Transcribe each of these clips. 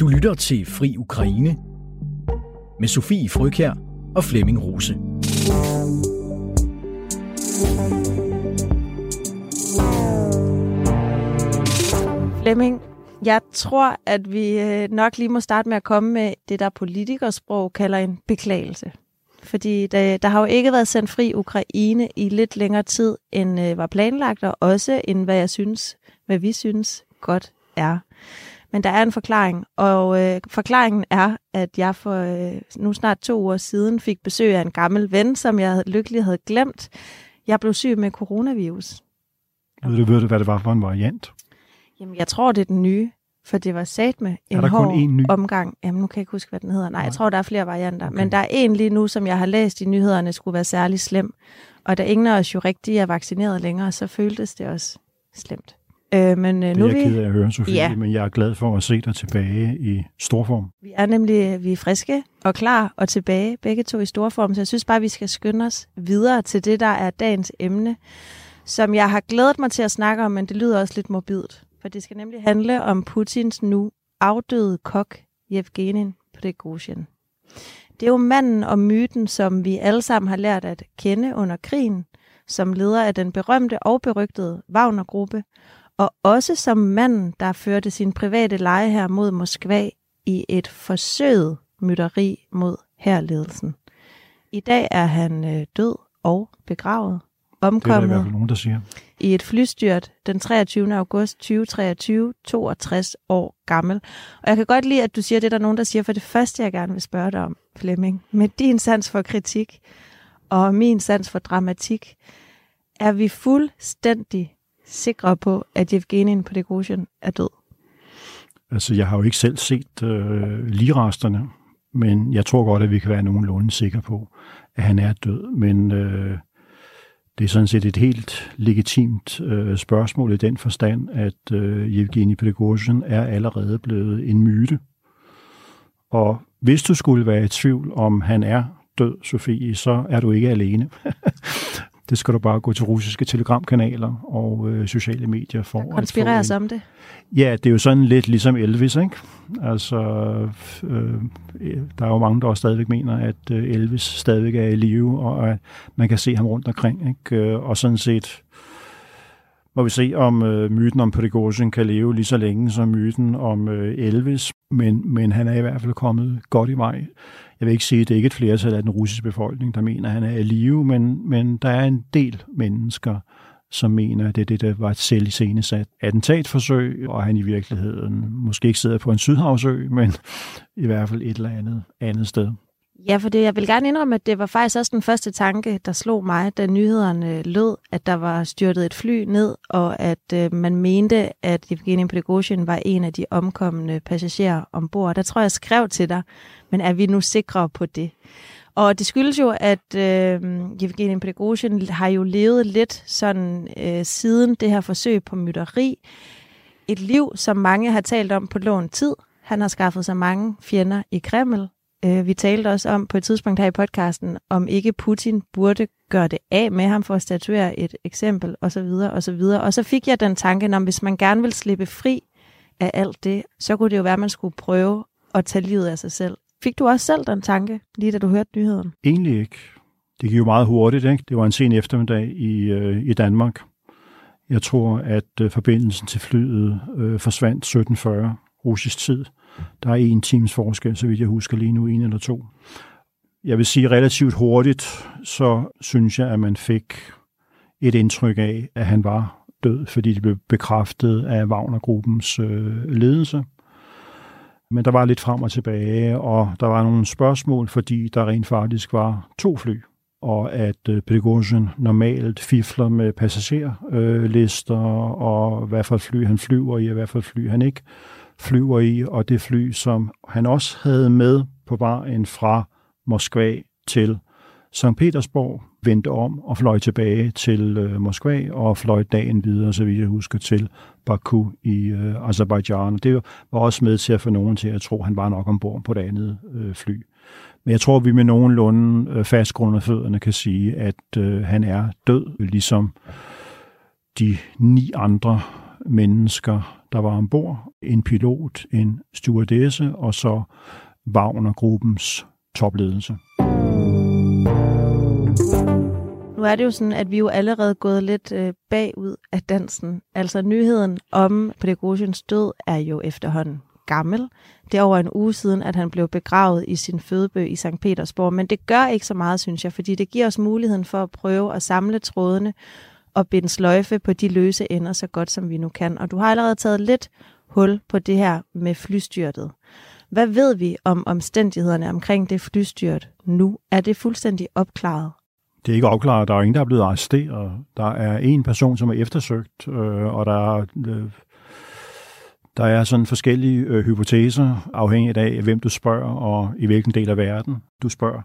Du lytter til Fri Ukraine med Sofie Frøkjær og Flemming Rose. Flemming, jeg tror, at vi nok lige må starte med at komme med det, der politikersprog kalder en beklagelse. Fordi der har jo ikke været sendt Fri Ukraine i lidt længere tid, end var planlagt, og også end hvad vi synes godt er. Men der er en forklaring, og forklaringen er, at jeg for nu snart 2 uger siden fik besøg af en gammel ven, som jeg lykkelig havde glemt. Jeg blev syg med coronavirus. Ved du, hvad det var for en variant? Jamen, jeg tror, det er den nye, for det var satme en hård omgang. Jamen, nu kan jeg ikke huske, hvad den hedder. Nej, jeg tror, der er flere varianter. Okay. Men der er en lige nu, som jeg har læst i nyhederne, skulle være særlig slem. Og da ingen af os jo rigtig er vaccineret længere, så føltes det også slemt. Jeg er ked af at høre, Sofie, ja. Men jeg er glad for at se dig tilbage i storform. Vi er friske og klar og tilbage, begge to i storform, så jeg synes bare, vi skal skynde os videre til det, der er dagens emne, som jeg har glædet mig til at snakke om, men det lyder også lidt morbidt, for det skal nemlig handle om Putins nu afdøde kok, Jevgenij Prigozjin. Det er jo manden og myten, som vi alle sammen har lært at kende under krigen, som leder af den berømte og berygtede Wagner-gruppe, og også som manden, der førte sin private lejeherre mod Moskva i et forsøget mytteri mod hærledelsen. I dag er han død og begravet, omkommet det er der i, nogen, der siger. I et flystyrt den 23. august 2023, 62 år gammel. Og jeg kan godt lide, at du siger, at det er der nogen, der siger, for det første, jeg gerne vil spørge dig om, Flemming, med din sans for kritik og min sans for dramatik, er vi fuldstændig sikre på, at Jevgenij Prigozjin er død? Altså, jeg har jo ikke selv set ligresterne, men jeg tror godt, at vi kan være nogenlunde sikre på, at han er død. Men det er sådan set et helt legitimt spørgsmål i den forstand, at Jevgenij Prigozjin er allerede blevet en myte. Og hvis du skulle være i tvivl om, han er død, Sofie, så er du ikke alene. Det skal du bare gå til russiske telegramkanaler og sociale medier for. Der konspireres om det? Ja, det er jo sådan lidt ligesom Elvis, ikke? Altså, der er jo mange, der også stadigvæk mener, at Elvis stadigvæk er i live, og at man kan se ham rundt omkring, ikke? Og sådan set må vi se, om myten om Prigozjin kan leve lige så længe som myten om Elvis, men han er i hvert fald kommet godt i vej. Jeg vil ikke sige, at det ikke er et flertal af den russiske befolkning, der mener, at han er i live, men der er en del mennesker, som mener, at det er det, der var et selviscenesat attentatforsøg, og han i virkeligheden måske ikke sidder på en sydhavsø, men i hvert fald et eller andet sted. Ja, for det, jeg vil gerne indrømme, at det var faktisk også den første tanke, der slog mig, da nyhederne lød, at der var styrtet et fly ned, og at man mente, at Jevgenij Prigozjin var en af de omkomne passagerer ombord. Der tror jeg, jeg skrev til dig, men er vi nu sikre på det? Og det skyldes jo, at Jevgenij Prigozjin har jo levet lidt sådan siden det her forsøg på mytteri. Et liv, som mange har talt om på lånt tid. Han har skaffet sig mange fjender i Kreml. Vi talte også om på et tidspunkt her i podcasten, om ikke Putin burde gøre det af med ham for at statuere et eksempel osv. Og så fik jeg den tanke, om hvis man gerne vil slippe fri af alt det, så kunne det jo være, at man skulle prøve at tage livet af sig selv. Fik du også selv den tanke, lige da du hørte nyheden? Egentlig ikke. Det gik jo meget hurtigt, ikke? Det var en sen eftermiddag i Danmark. Jeg tror, at forbindelsen til flyet forsvandt 17:40 russisk tid. Der er 1 times forskel, så vidt jeg husker lige nu, 1 eller 2. Jeg vil sige relativt hurtigt, så synes jeg, at man fik et indtryk af, at han var død, fordi det blev bekræftet af Wagner-gruppens ledelse. Men der var lidt frem og tilbage, og der var nogle spørgsmål, fordi der rent faktisk var 2 fly, og at Prigozjin normalt fifler med passagerlister, og hvad for et fly han flyver i, og hvad for et fly han ikke flyver i, og det fly, som han også havde med på vejen fra Moskva til Sankt Petersborg, vendte om og fløj tilbage til Moskva og fløj dagen videre, så vidt jeg husker, til Baku i Aserbajdsjan. Og det var også med til at få nogen til at tro, at han var nok ombord på det andet fly. Men jeg tror, vi med nogenlunde fastgrund af fødderne kan sige, at han er død, ligesom de 9 andre mennesker, der var ombord, en pilot, en stewardesse og så Wagner-gruppens topledelse. Nu er det jo sådan, at vi jo allerede gået lidt bagud af dansen. Altså nyheden om Prigozjins død er jo efterhånden gammel. Det er over en uge siden, at han blev begravet i sin fødeby i Sankt Petersborg. Men det gør ikke så meget, synes jeg, fordi det giver os muligheden for at prøve at samle trådene og binde sløjfe på de løse ender så godt, som vi nu kan. Og du har allerede taget lidt hul på det her med flystyrtet. Hvad ved vi om omstændighederne omkring det flystyrt nu? Er det fuldstændig opklaret? Det er ikke opklaret. Der er ingen, der er blevet arresteret. Der er en person, som er eftersøgt, og der er sådan forskellige hypoteser, afhængigt af, hvem du spørger og i hvilken del af verden du spørger.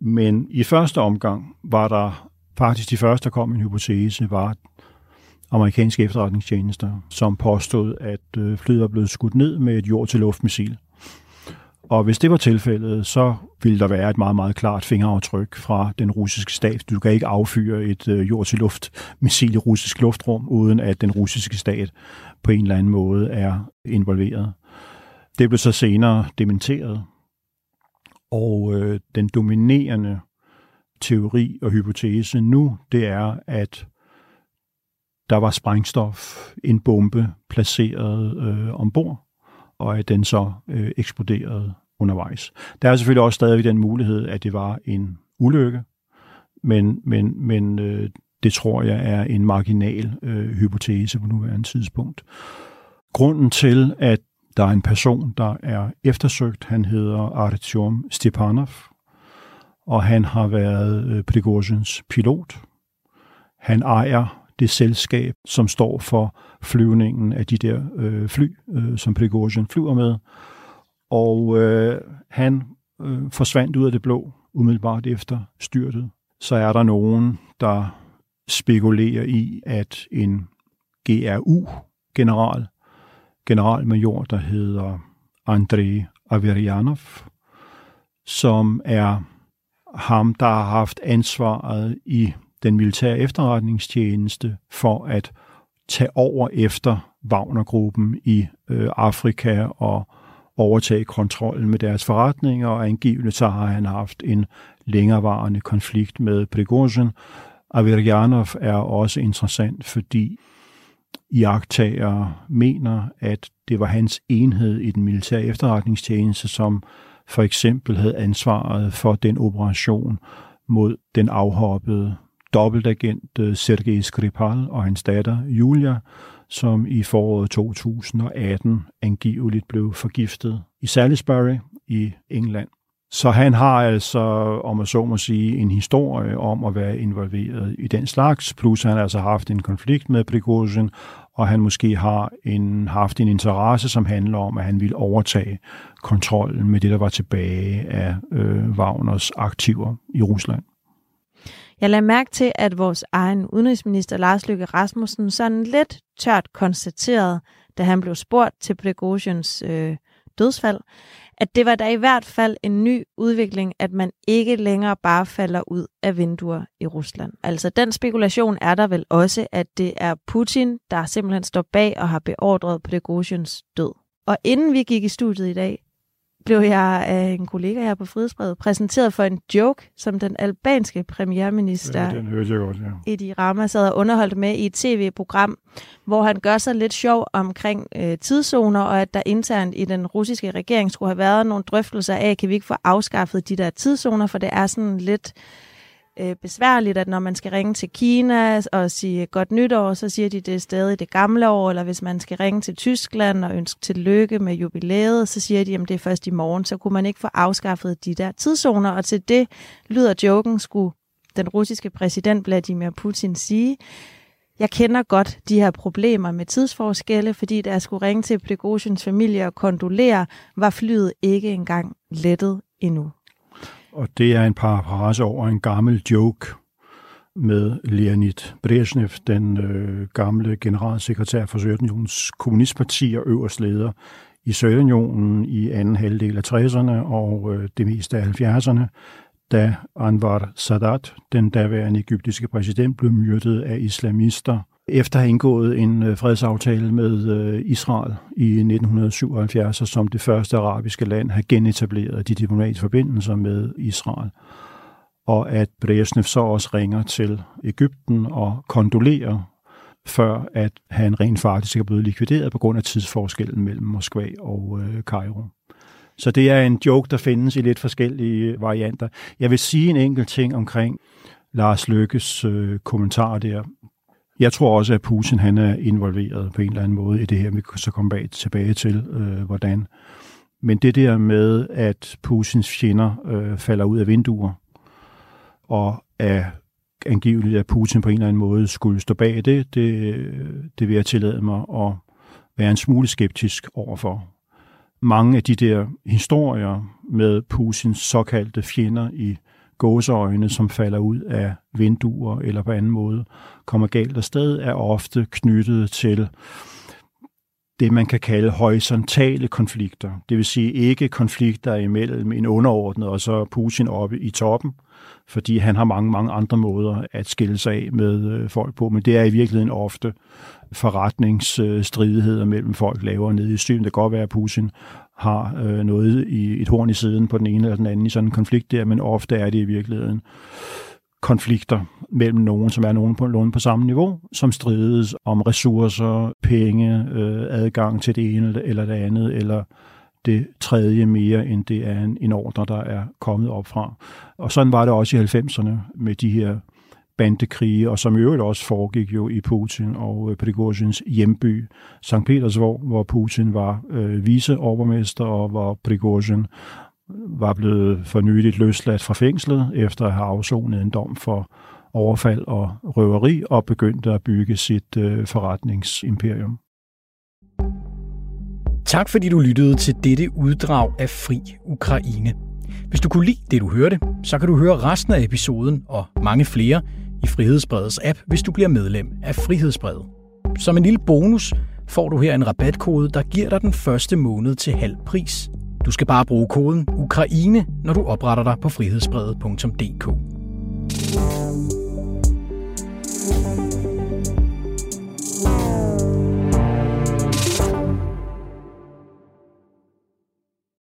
Men i første omgang var der faktisk de første, der kom en hypotese, var amerikanske efterretningstjenester, som påstod, at flyet var blevet skudt ned med et jord-til-luft-missil. Og hvis det var tilfældet, så ville der være et meget, meget klart fingeraftryk fra den russiske stat. Du kan ikke affyre et jord-til-luft-missil i russisk luftrum, uden at den russiske stat på en eller anden måde er involveret. Det blev så senere dementeret, og den dominerende teori og hypotese nu, det er, at der var sprængstof, en bombe placeret ombord, og at den så eksploderede undervejs. Der er selvfølgelig også stadig den mulighed, at det var en ulykke, men det tror jeg er en marginal hypotese på nuværende tidspunkt. Grunden til, at der er en person, der er eftersøgt, han hedder Artyom Stepanov, og han har været Prigozjins pilot. Han ejer det selskab, som står for flyvningen af de der fly, som Prigozjin flyver med. Og han forsvandt ud af det blå, umiddelbart efter styrtet. Så er der nogen, der spekulerer i, at en GRU-general, generalmajor, der hedder Andrei Averjanov, som er ham, der har haft ansvaret i den militære efterretningstjeneste for at tage over efter Wagner-gruppen i Afrika og overtage kontrollen med deres forretninger, og angiveligt så har han haft en længerevarende konflikt med Prigozjin. Averjanov er også interessant, fordi iagttagere mener, at det var hans enhed i den militære efterretningstjeneste, som for eksempel havde ansvaret for den operation mod den afhoppede dobbeltagent Sergei Skripal og hans datter Julia, som i foråret 2018 angiveligt blev forgiftet i Salisbury i England. Så han har altså, om man så må sige, en historie om at være involveret i den slags, plus han har altså haft en konflikt med Prigozjin, og han måske har haft en interesse, som handler om, at han ville overtage kontrollen med det, der var tilbage af Wagners aktiver i Rusland. Jeg lader mærke til, at vores egen udenrigsminister Lars Løkke Rasmussen sådan lidt tørt konstaterede, da han blev spurgt til Prigozjins dødsfald, at det var da i hvert fald en ny udvikling, at man ikke længere bare falder ud af vinduer i Rusland. Altså den spekulation er der vel også, at det er Putin, der simpelthen står bag og har beordret Prigozjins død. Og inden vi gik i studiet i dag, blev jeg af en kollega her på Frihedsbrevet præsenteret for en joke, som den albanske premierminister Edi Rama sad og underholdt med i et tv-program, hvor han gør sig lidt sjov omkring tidszoner, og at der internt i den russiske regering skulle have været nogle drøftelser af, kan vi ikke få afskaffet de der tidszoner, for det er sådan lidt besværligt, at når man skal ringe til Kina og sige godt nytår, så siger de, det er stadig det gamle år, eller hvis man skal ringe til Tyskland og ønske tillykke med jubilæet, så siger de, at det er først i morgen, så kunne man ikke få afskaffet de der tidszoner, og til det lyder joken, skulle den russiske præsident Vladimir Putin sige, jeg kender godt de her problemer med tidsforskelle, fordi da jeg skulle ringe til Prigozjins familie og kondolere, var flyet ikke engang lettet endnu. Og det er en paraphrase over en gammel joke med Leonid Brezhnev, den gamle generalsekretær for Sovjetunionens kommunistparti og øverstleder i Sovjetunionen i anden halvdel af 60'erne og det meste af 70'erne, da Anwar Sadat, den daværende egyptiske præsident, blev myrdet af islamister efter at have indgået en fredsaftale med Israel i 1977, og som det første arabiske land har genetableret de diplomatiske forbindelser med Israel. Og at Brezhnev så også ringer til Egypten og kondolerer, før at han rent faktisk er blevet likvideret på grund af tidsforskellen mellem Moskva og Kairo. Så det er en joke, der findes i lidt forskellige varianter. Jeg vil sige en enkelt ting omkring Lars Løkkes kommentar der. Jeg tror også, at Putin han er involveret på en eller anden måde i det her, vi så kommer tilbage til, hvordan. Men det der med, at Putins fjender falder ud af vinduer, og at angiveligt, at Putin på en eller anden måde skulle stå bag det vil jeg tillade mig at være en smule skeptisk overfor. Mange af de der historier med Putins såkaldte fjender i gåseøjne, som falder ud af vinduer eller på anden måde, kommer galt afsted, er ofte knyttet til det, man kan kalde horisontale konflikter. Det vil sige ikke konflikter imellem en underordnet og så Putin oppe i toppen, fordi han har mange, mange andre måder at skille sig af med folk på, men det er i virkeligheden ofte forretningsstridigheder mellem folk laver nede i systemet. Det kan godt være, at Putin har noget i et horn i siden på den ene eller den anden i sådan en konflikt der, men ofte er det i virkeligheden konflikter mellem nogen, som er nogen på samme niveau, som strides om ressourcer, penge, adgang til det ene eller det andet, eller det tredje mere, end det er en ordre, der er kommet op fra. Og sådan var det også i 90'erne med de her bandekrige, og som i øvrigt også foregik jo i Putin og Prigozjins hjemby, Sankt Petersborg, hvor Putin var viceovermester, og hvor Prigozjin var blevet for nyligt løsladt fra fængslet, efter at have afsonet en dom for overfald og røveri, og begyndte at bygge sit forretningsimperium. Tak fordi du lyttede til dette uddrag af Fri Ukraine. Hvis du kunne lide det, du hørte, så kan du høre resten af episoden og mange flere i Frihedsbrevets app, hvis du bliver medlem af Frihedsbrevet. Som en lille bonus får du her en rabatkode, der giver dig den første måned til halv pris. Du skal bare bruge koden Ukraine, når du opretter dig på frihedsbrevet.dk.